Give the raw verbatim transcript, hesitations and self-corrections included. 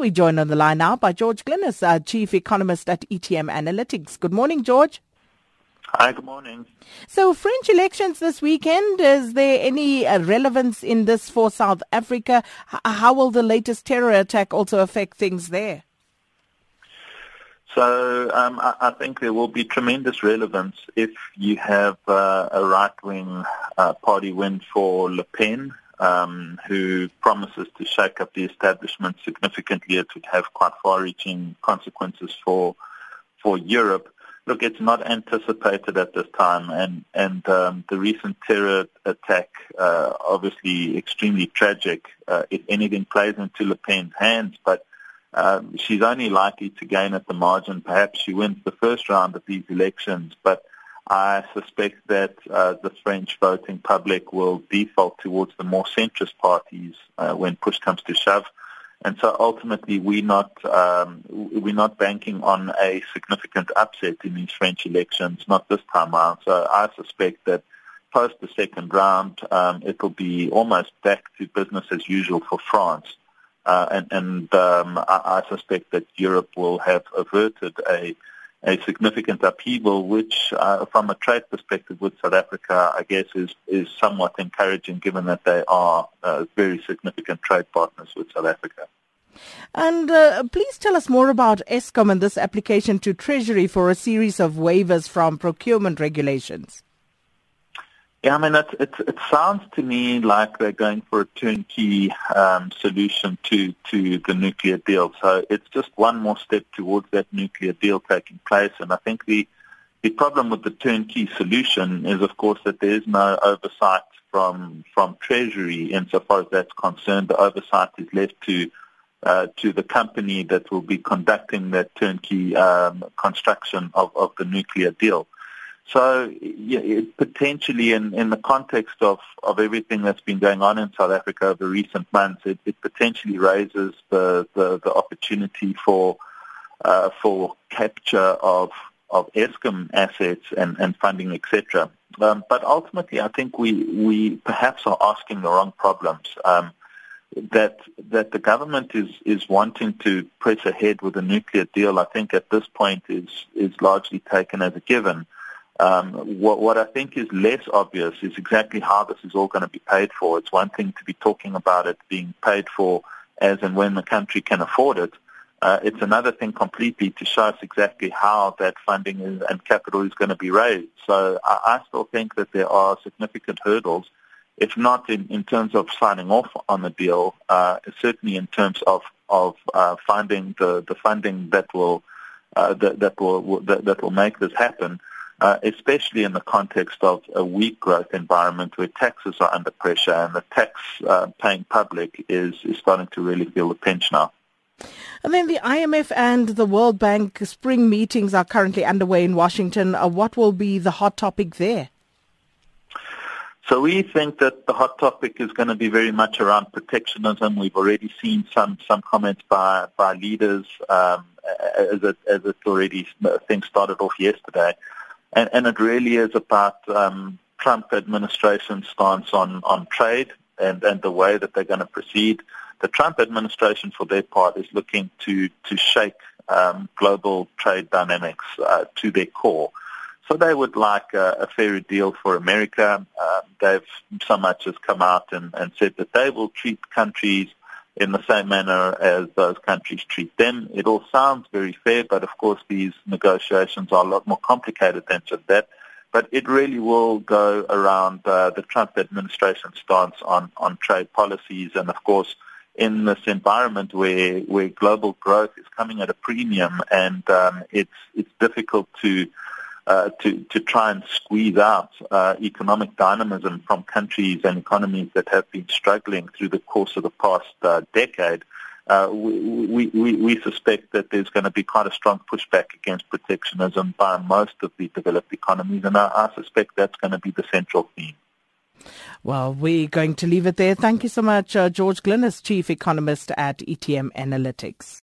we joined on the line now by George Glynnis, our Chief Economist at E T M Analytics. Good morning, George. Hi, good morning. So, French elections this weekend, is there any relevance in this for South Africa? How will the latest terror attack also affect things there? So um, I, I think there will be tremendous relevance if you have uh, a right-wing uh, party win for Le Pen, um, who promises to shake up the establishment significantly. It would have quite far-reaching consequences for for Europe. Look, it's not anticipated at this time, and and um, the recent terror attack, uh, obviously extremely tragic. Uh, if anything, plays into Le Pen's hands, but Um, she's only likely to gain at the margin. Perhaps she wins the first round of these elections, but I suspect that uh, the French voting public will default towards the more centrist parties uh, when push comes to shove. And so ultimately we're not, um, we're not banking on a significant upset in these French elections, not this time around. So I suspect that post the second round, um, it will be almost back to business as usual for France. Uh, and and um, I, I suspect that Europe will have averted a, a significant upheaval, which uh, from a trade perspective with South Africa, I guess, is, is somewhat encouraging given that they are uh, very significant trade partners with South Africa. And uh, please tell us more about Eskom and this application to Treasury for a series of waivers from procurement regulations. Yeah, I mean, it, it, it sounds to me like they're going for a turnkey um, solution to, to the nuclear deal. So it's just one more step towards that nuclear deal taking place. And I think the, the problem with the turnkey solution is, of course, that there is no oversight from from Treasury insofar as that's concerned. The oversight is left to uh, to the company that will be conducting that turnkey um, construction of, of the nuclear deal. So yeah, potentially in, in the context of, of everything that's been going on in South Africa over recent months, it, it potentially raises the, the, the opportunity for uh, for capture of of Eskom assets and, and funding, et cetera. Um, but ultimately, I think we, we perhaps are asking the wrong problems. Um, that that the government is, is wanting to press ahead with a nuclear deal, I think at this point is is largely taken as a given. Um, what, what I think is less obvious is exactly how this is all going to be paid for. It's one thing to be talking about it being paid for as and when the country can afford it. Uh, it's another thing completely to show us exactly how that funding is, and capital is going to be raised. So I, I still think that there are significant hurdles, if not in, in terms of signing off on the deal, uh, certainly in terms of, of uh, finding the, the funding that will, uh, that, that will that, that will make this happen. Uh, especially in the context of a weak growth environment where taxes are under pressure and the tax-paying uh, public is, is starting to really feel the pinch now. And then the I M F and the World Bank spring meetings are currently underway in Washington. Uh, what will be the hot topic there? So we think that the hot topic is going to be very much around protectionism. We've already seen some, some comments by, by leaders um, as, it, as it already things started off yesterday. And, and it really is about um, Trump administration's stance on, on trade and, and the way that they're going to proceed. The Trump administration, for their part, is looking to, to shake um, global trade dynamics uh, to their core. So they would like a, a fairer deal for America. Uh, they've so much has come out and, and said that they will treat countries in the same manner as those countries treat them. It all sounds very fair, but of course these negotiations are a lot more complicated than just that. But it really will go around uh, the Trump administration's stance on, on trade policies. And of course, in this environment where where global growth is coming at a premium, and um, it's it's difficult to uh, to to try and squeeze out uh, economic dynamism from countries and economies that have been struggling through the course of the past uh, decade, uh, we, we, we suspect that there's going to be quite a strong pushback against protectionism by most of the developed economies, and I, I suspect that's going to be the central theme. Well, we're going to leave it there. Thank you so much, uh, George Glynnis, Chief Economist at E T M Analytics.